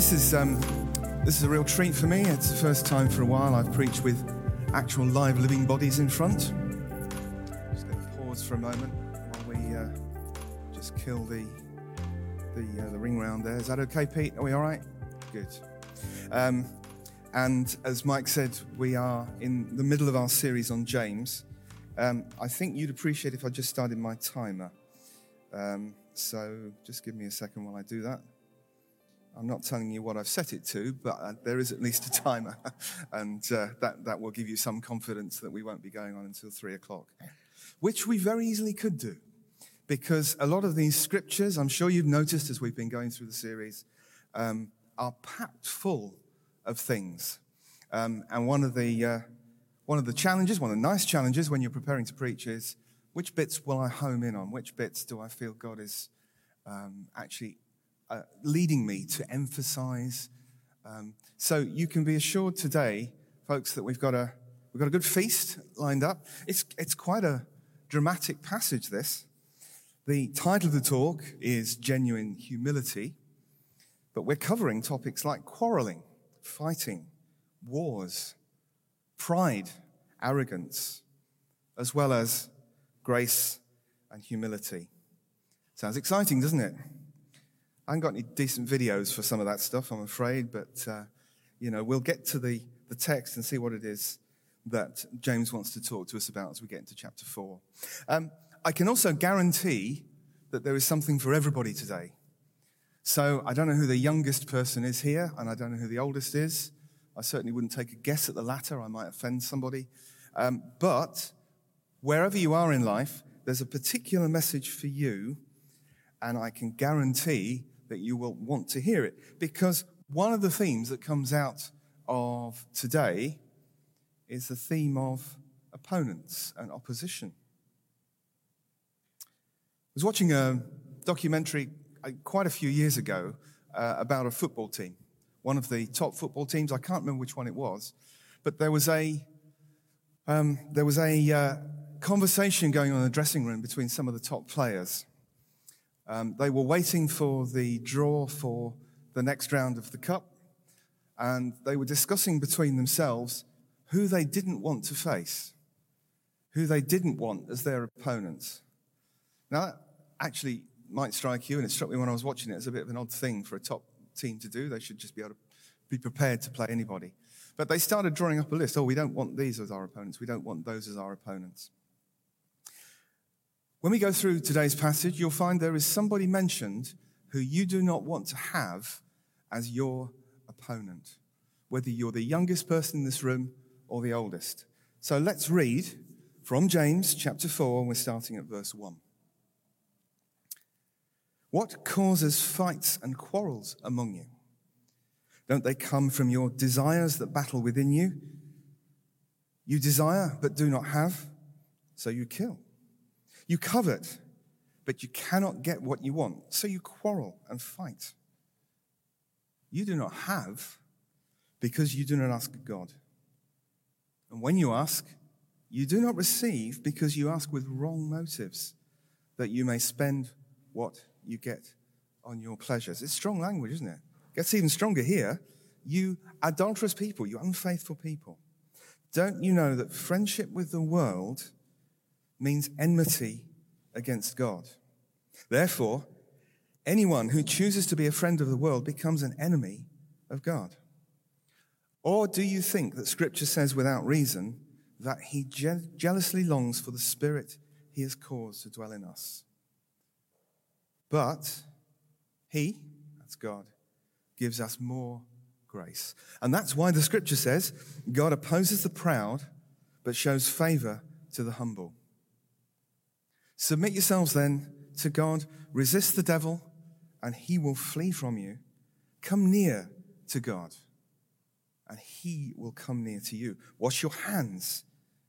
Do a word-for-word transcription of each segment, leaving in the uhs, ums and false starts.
This is um, this is a real treat for me. It's the first time for a while I've preached with actual live living bodies in front. I'm just going to pause for a moment while we uh, just kill the the uh, the ring round there. Is that okay, Pete? Are we all right? Good. Um, and as Mike said, we are in the middle of our series on James. Um, I think you'd appreciate if I just started my timer. Um, so just give me a second while I do that. I'm not telling you what I've set it to, but uh, there is at least a timer, and uh, that, that will give you some confidence that we won't be going on until three o'clock, which we very easily could do, because a lot of these scriptures, I'm sure you've noticed as we've been going through the series, um, are packed full of things. Um, and one of the uh, one of the challenges, one of the nice challenges when you're preparing to preach is, which bits will I home in on? Which bits do I feel God is um, actually Uh, leading me to emphasize. Um, so you can be assured today, folks, that we've got a we've got a good feast lined up. It's it's quite a dramatic passage, this. The title of the talk is Genuine Humility, but we're covering topics like quarreling, fighting, wars, pride, arrogance, as well as grace and humility. Sounds exciting, doesn't it? I haven't got any decent videos for some of that stuff, I'm afraid, but, uh, you know, we'll get to the, the text and see what it is that James wants to talk to us about as we get into chapter four. Um, I can also guarantee that there is something for everybody today. So I don't know who the youngest person is here, and I don't know who the oldest is. I certainly wouldn't take a guess at the latter. I might offend somebody. Um, but wherever you are in life, there's a particular message for you, and I can guarantee that you will want to hear it, because one of the themes that comes out of today is the theme of opponents and opposition. I was watching a documentary quite a few years ago uh, about a football team, one of the top football teams. I can't remember which one it was, but there was a um, there was a uh, conversation going on in the dressing room between some of the top players. Um, they were waiting for the draw for the next round of the cup, and they were discussing between themselves who they didn't want to face, who they didn't want as their opponents. Now, that actually might strike you, and it struck me when I was watching it, as a bit of an odd thing for a top team to do. They should just be able to be prepared to play anybody. But they started drawing up a list. Oh, we don't want these as our opponents. We don't want those as our opponents. When we go through today's passage, you'll find there is somebody mentioned who you do not want to have as your opponent, whether you're the youngest person in this room or the oldest. So let's read from James chapter four, and we're starting at verse one. What causes fights and quarrels among you? Don't they come from your desires that battle within you? You desire but do not have, so you kill. You covet, but you cannot get what you want, so you quarrel and fight. You do not have because you do not ask God. And when you ask, you do not receive because you ask with wrong motives, that you may spend what you get on your pleasures. It's strong language, isn't it? It gets even stronger here. You adulterous people, you unfaithful people. Don't you know that friendship with the world means enmity against God? Therefore, anyone who chooses to be a friend of the world becomes an enemy of God. Or do you think that Scripture says without reason that he je- jealously longs for the Spirit he has caused to dwell in us? But he, that's God, gives us more grace. And that's why the Scripture says, God opposes the proud but shows favor to the humble. Submit yourselves then to God, resist the devil, and he will flee from you. Come near to God, and he will come near to you. Wash your hands,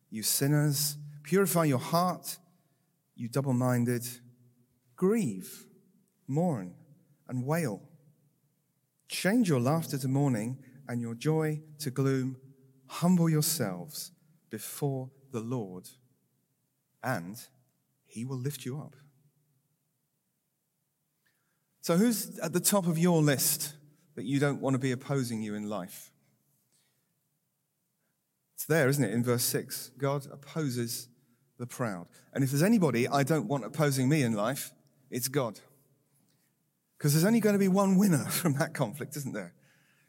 you sinners. Purify your heart, you double-minded. Grieve, mourn, and wail. Change your laughter to mourning and your joy to gloom. Humble yourselves before the Lord, and he will lift you up. So who's at the top of your list that you don't want to be opposing you in life. It's there, isn't it, in verse six. God opposes the proud. And if there's anybody I don't want opposing me in life, it's God. Because there's only going to be one winner from that conflict, isn't there?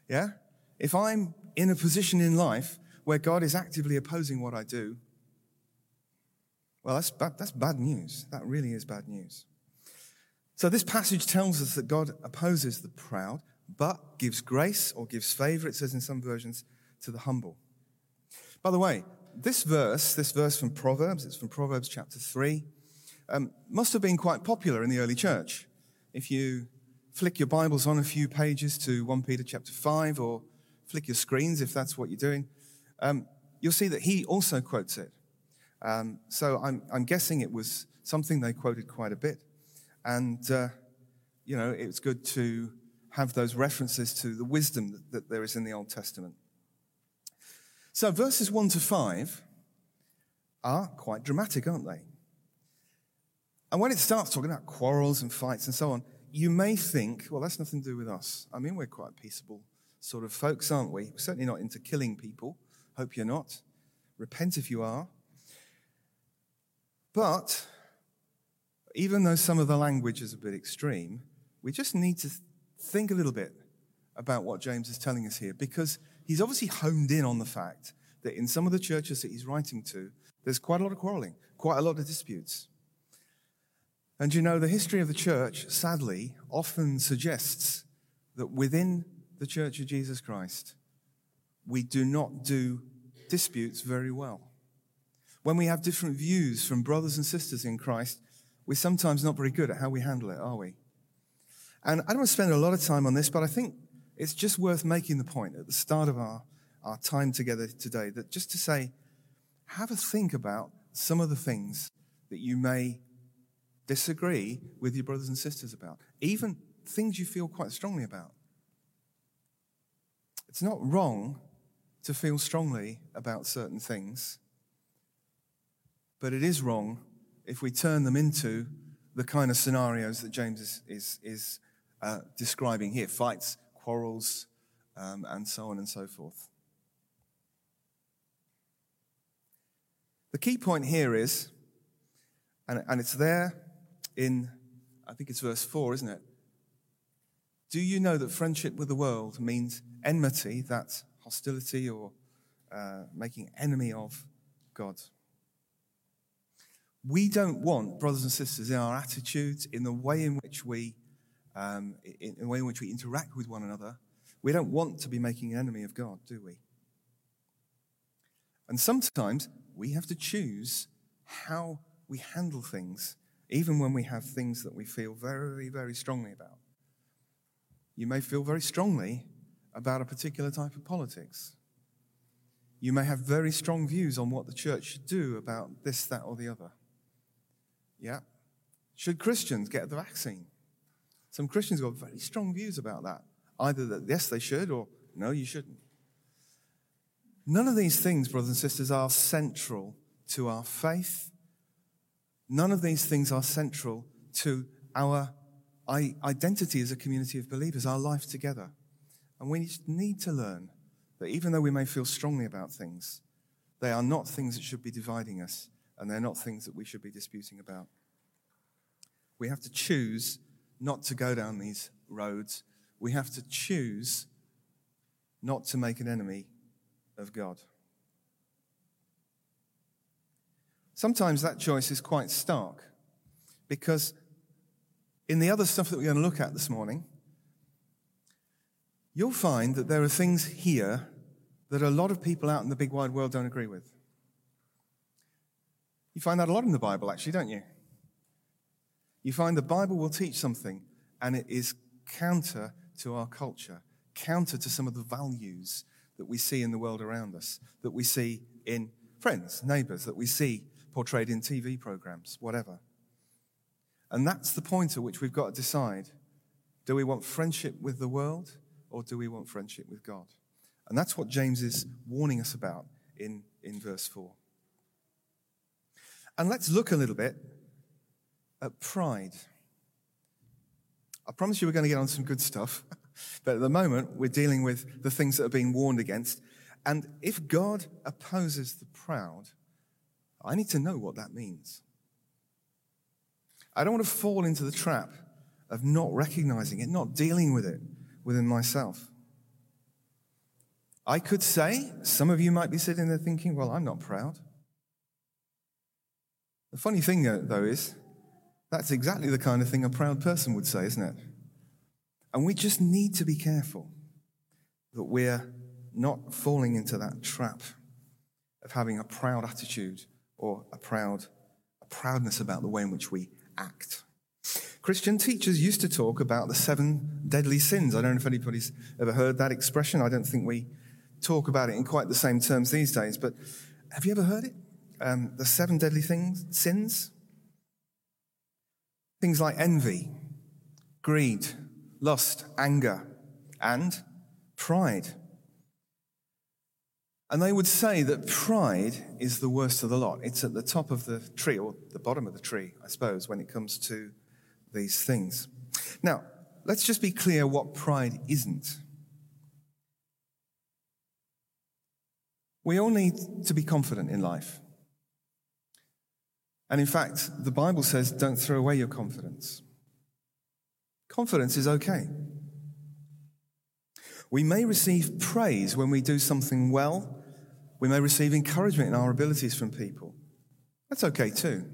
Yeah? If I'm in a position in life where God is actively opposing what I do, well, that's bad, that's bad news. That really is bad news. So this passage tells us that God opposes the proud, but gives grace or gives favor, it says in some versions, to the humble. By the way, this verse, this verse from Proverbs, it's from Proverbs chapter three, um, must have been quite popular in the early church. If you flick your Bibles on a few pages to First Peter chapter five, or flick your screens if that's what you're doing, um, you'll see that he also quotes it. Um, so I'm, I'm guessing it was something they quoted quite a bit. And, uh, you know, it's good to have those references to the wisdom that, that there is in the Old Testament. So verses one to five are quite dramatic, aren't they? And when it starts talking about quarrels and fights and so on, you may think, well, that's nothing to do with us. I mean, we're quite peaceable sort of folks, aren't we? We're certainly not into killing people. Hope you're not. Repent if you are. But even though some of the language is a bit extreme, we just need to think a little bit about what James is telling us here, because he's obviously honed in on the fact that in some of the churches that he's writing to, there's quite a lot of quarreling, quite a lot of disputes. And you know, the history of the church, sadly, often suggests that within the Church of Jesus Christ, we do not do disputes very well. When we have different views from brothers and sisters in Christ, we're sometimes not very good at how we handle it, are we? And I don't want to spend a lot of time on this, but I think it's just worth making the point at the start of our, our time together today, that just to say, have a think about some of the things that you may disagree with your brothers and sisters about, even things you feel quite strongly about. It's not wrong to feel strongly about certain things, but it is wrong if we turn them into the kind of scenarios that James is is, is uh, describing here, fights, quarrels, um, and so on and so forth. The key point here is, and, and it's there in, I think it's verse four, isn't it? Do you know that friendship with the world means enmity, that's hostility or uh, making enemy of God? We don't want, brothers and sisters, in our attitudes, in the way in which we um, in the way in which we interact with one another, we don't want to be making an enemy of God, do we? And sometimes we have to choose how we handle things, even when we have things that we feel very, very strongly about. You may feel very strongly about a particular type of politics. You may have very strong views on what the church should do about this, that, or the other. Yeah. Should Christians get the vaccine? Some Christians have got very strong views about that. Either that, yes, they should, or no, you shouldn't. None of these things, brothers and sisters, are central to our faith. None of these things are central to our identity as a community of believers, our life together. And we need to learn that even though we may feel strongly about things, they are not things that should be dividing us, and they're not things that we should be disputing about. We have to choose not to go down these roads. We have to choose not to make an enemy of God. Sometimes that choice is quite stark, because in the other stuff that we're going to look at this morning, you'll find that there are things here that a lot of people out in the big wide world don't agree with. You find that a lot in the Bible, actually, don't you? You find the Bible will teach something, and it is counter to our culture, counter to some of the values that we see in the world around us, that we see in friends, neighbors, that we see portrayed in T V programs, whatever. And that's the point at which we've got to decide, do we want friendship with the world, or do we want friendship with God? And that's what James is warning us about in, in verse four. And let's look a little bit at pride. I promise you we're going to get on some good stuff. But at the moment, we're dealing with the things that are being warned against. And if God opposes the proud, I need to know what that means. I don't want to fall into the trap of not recognizing it, not dealing with it within myself. I could say, some of you might be sitting there thinking, well, I'm not proud. The funny thing, though, is that's exactly the kind of thing a proud person would say, isn't it? And we just need to be careful that we're not falling into that trap of having a proud attitude or a proud, a proudness about the way in which we act. Christian teachers used to talk about the seven deadly sins. I don't know if anybody's ever heard that expression. I don't think we talk about it in quite the same terms these days, but have you ever heard it? Um, the seven deadly things, sins? Things like envy, greed, lust, anger, and pride. And they would say that pride is the worst of the lot. It's at the top of the tree, or the bottom of the tree, I suppose, when it comes to these things. Now, let's just be clear what pride isn't. We all need to be confident in life. And in fact, the Bible says, don't throw away your confidence. Confidence is okay. We may receive praise when we do something well. We may receive encouragement in our abilities from people. That's okay too.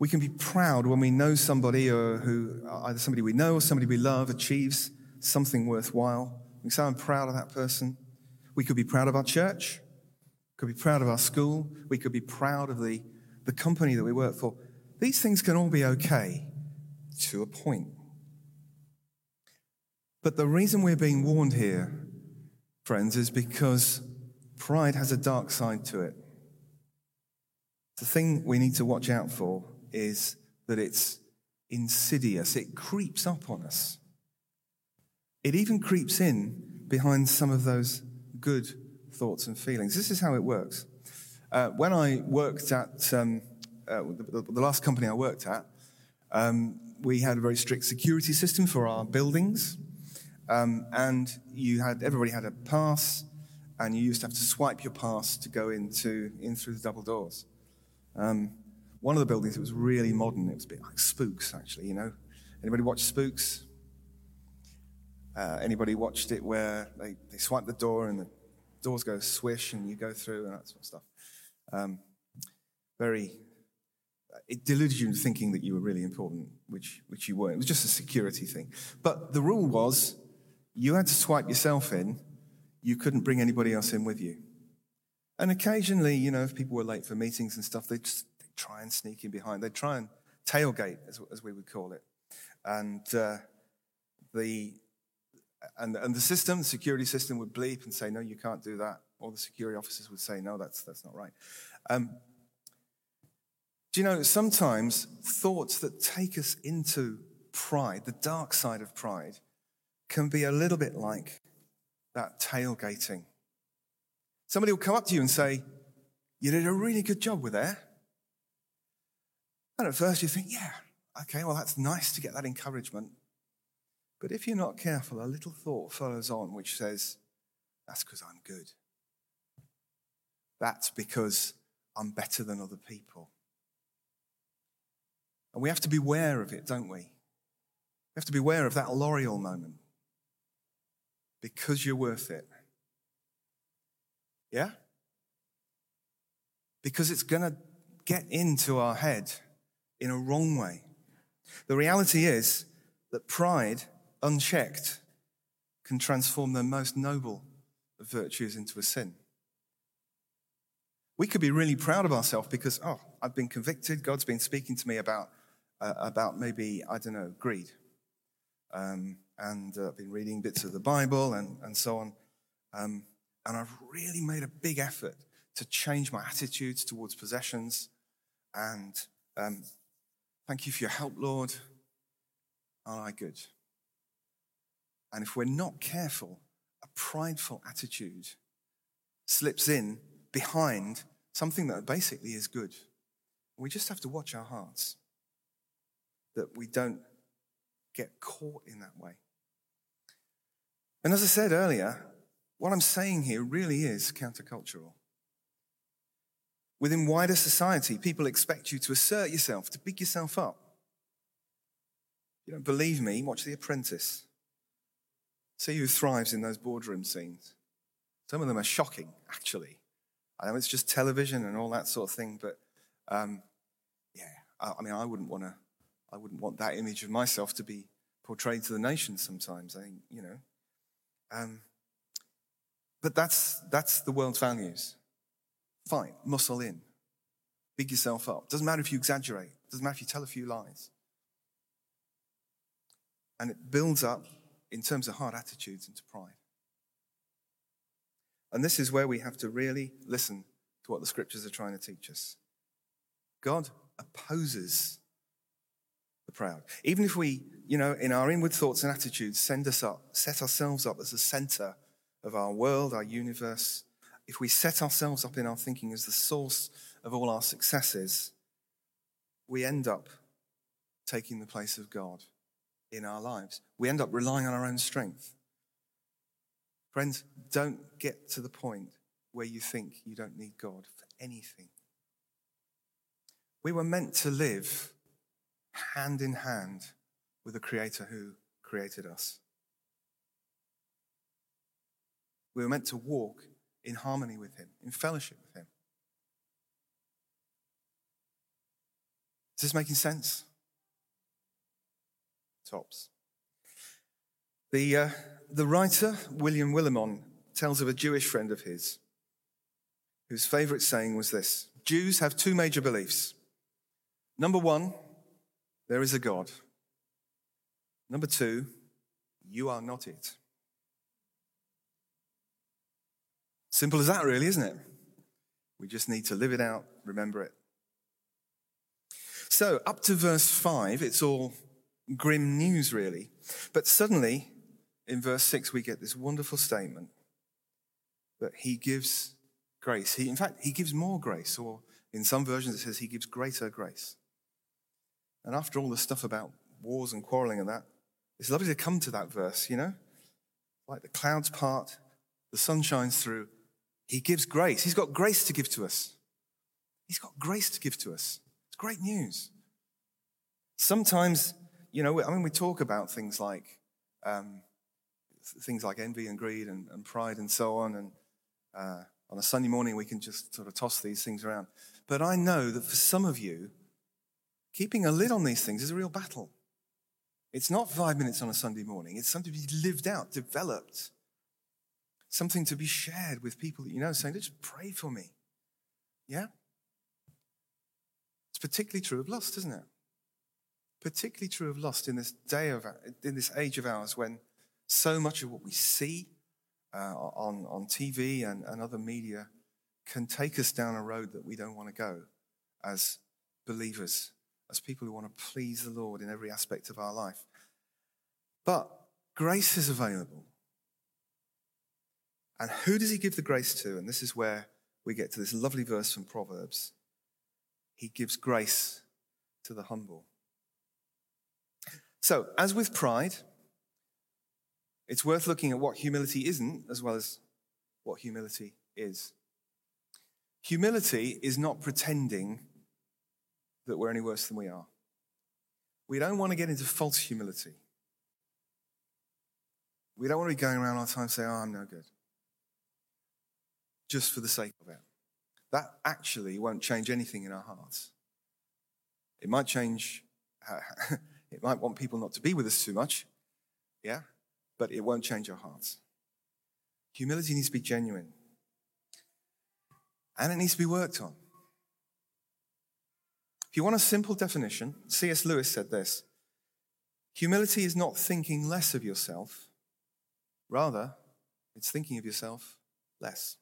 We can be proud when we know somebody, or who, either somebody we know or somebody we love, achieves something worthwhile. We can say, I'm proud of that person. We could be proud of our church. Could be proud of our school. We could be proud of the, the company that we work for. These things can all be okay to a point. But the reason we're being warned here, friends, is because pride has a dark side to it. The thing we need to watch out for is that it's insidious. It creeps up on us. It even creeps in behind some of those good thoughts and feelings. This is how it works. Uh, when I worked at... Um, Uh, the, the last company I worked at, um, we had a very strict security system for our buildings, um, and you had everybody had a pass, and you used to have to swipe your pass to go into in through the double doors. Um, one of the buildings, it was really modern. It was a bit like Spooks, actually. You know, anybody watch Spooks? Uh, anybody watched it where they, they swipe the door and the doors go swish and you go through and that sort of stuff? Um, very. It deluded you into thinking that you were really important, which which you weren't. It was just a security thing. But the rule was you had to swipe yourself in. You couldn't bring anybody else in with you. And occasionally, you know, if people were late for meetings and stuff, they'd, just, they'd try and sneak in behind. They'd try and tailgate, as, as we would call it. And uh, the and and the system, the security system would bleep and say, no, you can't do that. Or the security officers would say, no, that's that's not right. Um Do you know, sometimes thoughts that take us into pride, the dark side of pride, can be a little bit like that tailgating. Somebody will come up to you and say, you did a really good job with that. And at first you think, yeah, okay, well, that's nice to get that encouragement. But if you're not careful, a little thought follows on which says, that's because I'm good. That's because I'm better than other people. And we have to beware of it, don't we? We have to beware of that L'Oreal moment. Because you're worth it. Yeah? Because it's going to get into our head in a wrong way. The reality is that pride, unchecked, can transform the most noble of virtues into a sin. We could be really proud of ourselves because, oh, I've been convicted. God's been speaking to me about Uh, about maybe, I don't know, greed. Um, and uh, I've been reading bits of the Bible and, and so on. Um, and I've really made a big effort to change my attitudes towards possessions. And um, thank you for your help, Lord. Aren't I good? And if we're not careful, a prideful attitude slips in behind something that basically is good. We just have to watch our hearts, that we don't get caught in that way. And as I said earlier, what I'm saying here really is countercultural. Within wider society, people expect you to assert yourself, to big yourself up. You don't believe me? Watch The Apprentice. See who thrives in those boardroom scenes. Some of them are shocking, actually. I know it's just television and all that sort of thing, but um, yeah, I, I mean, I wouldn't want to. I wouldn't want that image of myself to be portrayed to the nation. Sometimes I think, you know, um, but that's that's the world's values. Fine, muscle in, big yourself up. Doesn't matter if you exaggerate. Doesn't matter if you tell a few lies. And it builds up in terms of hard attitudes into pride. And this is where we have to really listen to what the scriptures are trying to teach us. God opposes the proud. Even if we, you know, in our inward thoughts and attitudes, send us up, set ourselves up as the center of our world, our universe, if we set ourselves up in our thinking as the source of all our successes, we end up taking the place of God in our lives. We end up relying on our own strength. Friends, don't get to the point where you think you don't need God for anything. We were meant to live hand in hand with the Creator who created us. We were meant to walk in harmony with Him, in fellowship with Him. Is this making sense? Tops. The uh, the writer, William Willimon, tells of a Jewish friend of his whose favorite saying was this: Jews have two major beliefs. Number one, there is a God. Number two, you are not it. Simple as that, really, isn't it? We just need to live it out, remember it. So up to verse five, it's all grim news, really. But suddenly, in verse six, we get this wonderful statement that he gives grace. He, in fact, he gives more grace, or in some versions it says he gives greater grace. And after all the stuff about wars and quarreling and that, it's lovely to come to that verse, you know? Like the clouds part, the sun shines through. He gives grace. He's got grace to give to us. He's got grace to give to us. It's great news. Sometimes, you know, I mean, we talk about things like um, things like envy and greed and, and pride and so on. And uh, on a Sunday morning, we can just sort of toss these things around. But I know that for some of you, keeping a lid on these things is a real battle. It's not five minutes on a Sunday morning. It's something to be lived out, developed, something to be shared with people that you know, saying, just pray for me. Yeah? It's particularly true of lust, isn't it? Particularly true of lust in this day of in this age of ours, when so much of what we see uh, on on T V and, and other media can take us down a road that we don't want to go as believers, as people who want to please the Lord in every aspect of our life. But grace is available. And who does he give the grace to? And this is where we get to this lovely verse from Proverbs. He gives grace to the humble. So, as with pride, it's worth looking at what humility isn't as well as what humility is. Humility is not pretending that we're any worse than we are. We don't want to get into false humility. We don't want to be going around all the time saying, oh, I'm no good, just for the sake of it. That actually won't change anything in our hearts. It might change... Uh, It might want people not to be with us too much, yeah, but it won't change our hearts. Humility needs to be genuine. And it needs to be worked on. If you want a simple definition, C S Lewis said this: humility is not thinking less of yourself. Rather, it's thinking of yourself less.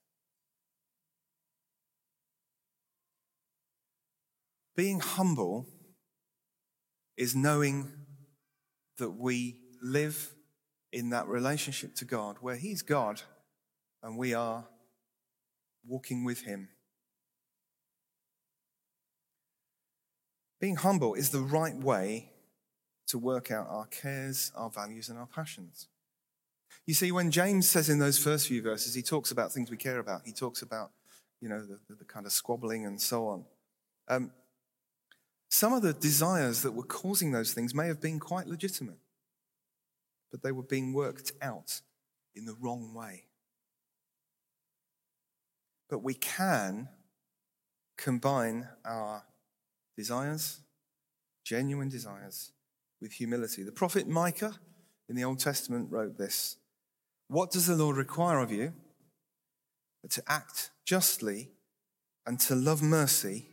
Being humble is knowing that we live in that relationship to God, where He's God and we are walking with Him. Being humble is the right way to work out our cares, our values, and our passions. You see, when James says in those first few verses, he talks about things we care about. He talks about, you know, the, the kind of squabbling and so on. Um, some of the desires that were causing those things may have been quite legitimate, but they were being worked out in the wrong way. But we can combine our desires, genuine desires, with humility. The prophet Micah in the Old Testament wrote this: "What does the Lord require of you? But to act justly and to love mercy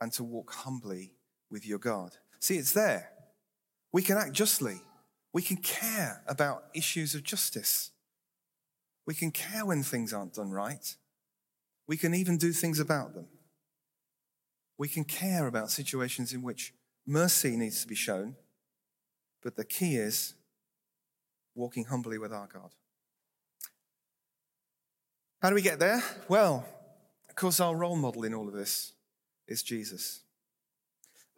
and to walk humbly with your God." See, it's there. We can act justly. We can care about issues of justice. We can care when things aren't done right. We can even do things about them. We can care about situations in which mercy needs to be shown, but the key is walking humbly with our God. How do we get there? Well, of course, our role model in all of this is Jesus.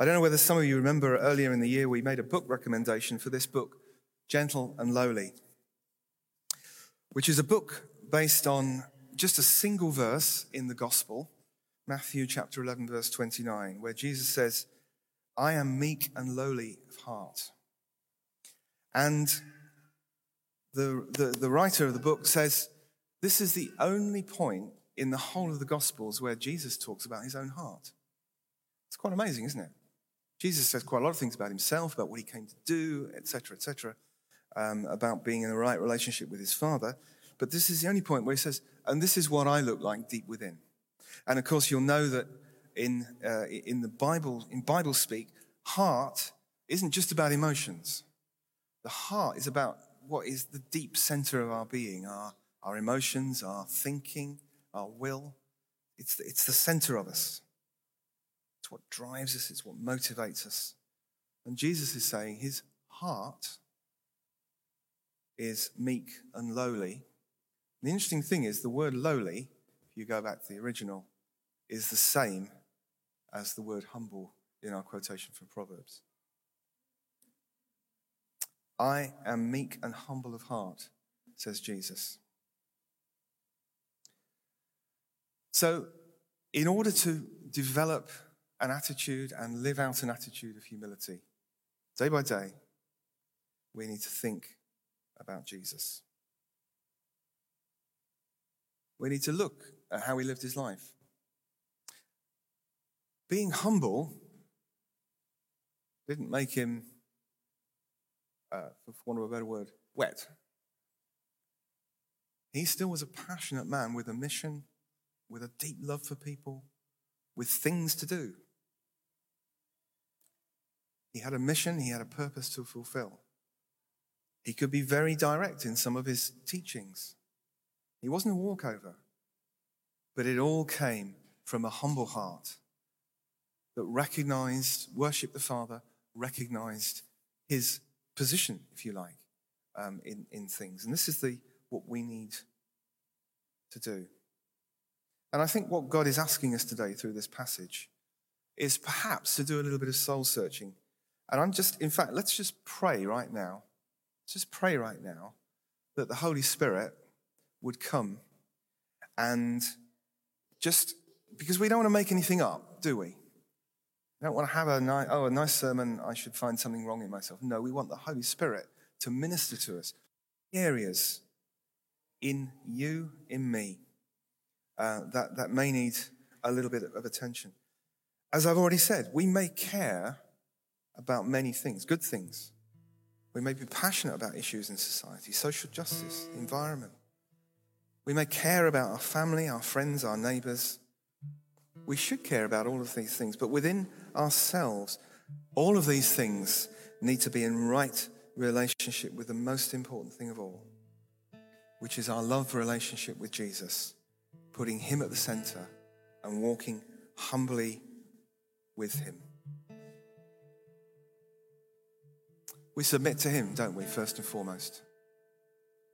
I don't know whether some of you remember earlier in the year we made a book recommendation for this book, Gentle and Lowly, which is a book based on just a single verse in the gospel, Matthew chapter eleven, verse twenty-nine, where Jesus says, "I am meek and lowly of heart." And the, the, the writer of the book says, this is the only point in the whole of the Gospels where Jesus talks about his own heart. It's quite amazing, isn't it? Jesus says quite a lot of things about himself, about what he came to do, et cetera, et cetera, um, about being in the right relationship with his Father. But this is the only point where he says, and this is what I look like deep within. And of course, you'll know that in uh, in the Bible, in Bible speak, heart isn't just about emotions. The heart is about what is the deep center of our being, our, our emotions, our thinking, our will. It's the, it's the center of us. It's what drives us. It's what motivates us. And Jesus is saying his heart is meek and lowly. And the interesting thing is the word lowly, if you go back to the original, is the same as the word humble in our quotation from Proverbs. I am meek and humble of heart, says Jesus. So, in order to develop an attitude and live out an attitude of humility, day by day, we need to think about Jesus. We need to look at how he lived his life. Being humble didn't make him, Uh, for want of a better word, wet. He still was a passionate man with a mission, with a deep love for people, with things to do. He had a mission, he had a purpose to fulfill. He could be very direct in some of his teachings. He wasn't a walkover, but it all came from a humble heart that recognized, worshiped the Father, recognized his position, if you like, um, in, in things. And this is the what we need to do. And I think what God is asking us today through this passage is perhaps to do a little bit of soul searching. And I'm just, in fact, let's just pray right now, just pray right now that the Holy Spirit would come and just, because we don't want to make anything up, do we? I don't want to have a nice, oh, a nice sermon, I should find something wrong in myself. No, we want the Holy Spirit to minister to us. Areas in you, in me, uh, that, that may need a little bit of attention. As I've already said, we may care about many things, good things. We may be passionate about issues in society, social justice, the environment. We may care about our family, our friends, our neighbours. We should care about all of these things, but within ourselves, all of these things need to be in right relationship with the most important thing of all, which is our love relationship with Jesus, putting him at the center and walking humbly with him. We submit to him, don't we, first and foremost?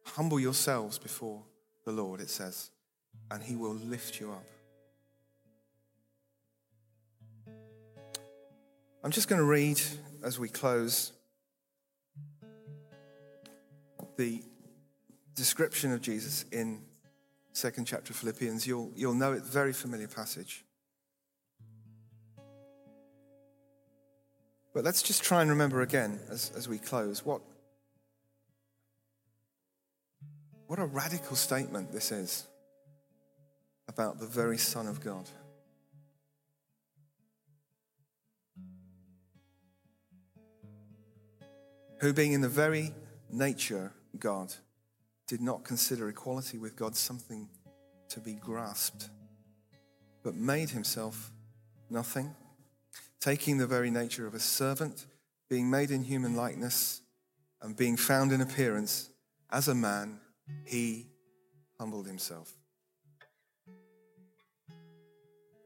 Humble yourselves before the Lord, it says, and he will lift you up. I'm just going to read as we close, the description of Jesus in second chapter of Philippians. You'll, you'll know it, very familiar passage. But let's just try and remember again as, as we close what what a radical statement this is about the very Son of God. Who, being in the very nature God, did not consider equality with God something to be grasped, but made himself nothing, taking the very nature of a servant, being made in human likeness, and being found in appearance as a man, he humbled himself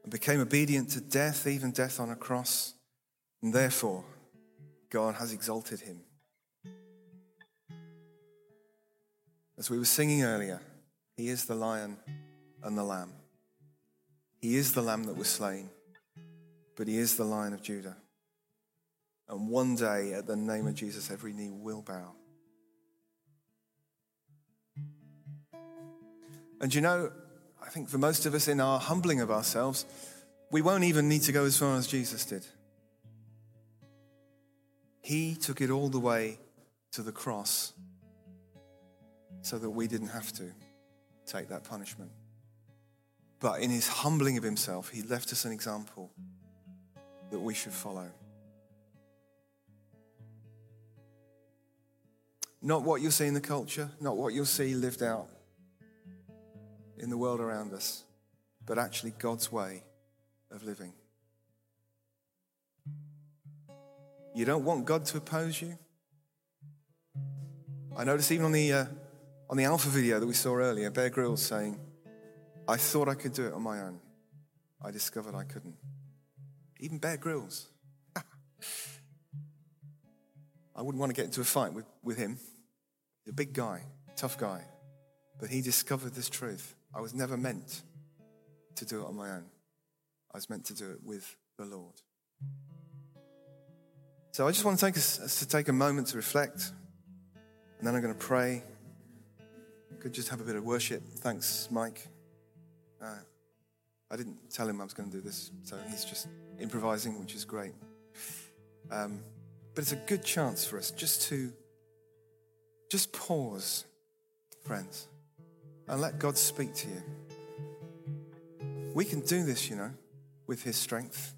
and became obedient to death, even death on a cross, and therefore God has exalted him. As we were singing earlier, he is the lion and the lamb. He is the lamb that was slain, but he is the Lion of Judah. And one day, at the name of Jesus, every knee will bow. And you know, I think for most of us, in our humbling of ourselves, we won't even need to go as far as Jesus did. He took it all the way to the cross so that we didn't have to take that punishment. But in his humbling of himself, he left us an example that we should follow. Not what you'll see in the culture, not what you'll see lived out in the world around us, but actually God's way of living. You don't want God to oppose you. I noticed even on the uh, on the Alpha video that we saw earlier, Bear Grylls saying, "I thought I could do it on my own. I discovered I couldn't." Even Bear Grylls. I wouldn't want to get into a fight with, with him. He's a big guy, tough guy. But he discovered this truth. I was never meant to do it on my own. I was meant to do it with the Lord. So I just want to take us, us to take a moment to reflect. And then I'm going to pray. Could just have a bit of worship. Thanks, Mike. Uh, I didn't tell him I was going to do this, so he's just improvising, which is great. Um, but it's a good chance for us just to just pause, friends, and let God speak to you. We can do this, you know, with his strength.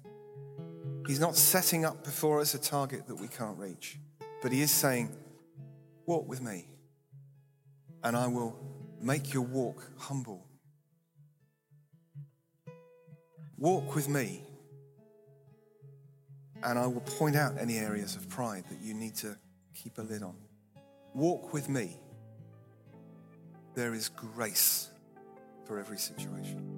He's not setting up before us a target that we can't reach, but he is saying, walk with me, and I will make your walk humble. Walk with me, and I will point out any areas of pride that you need to keep a lid on. Walk with me. There is grace for every situation.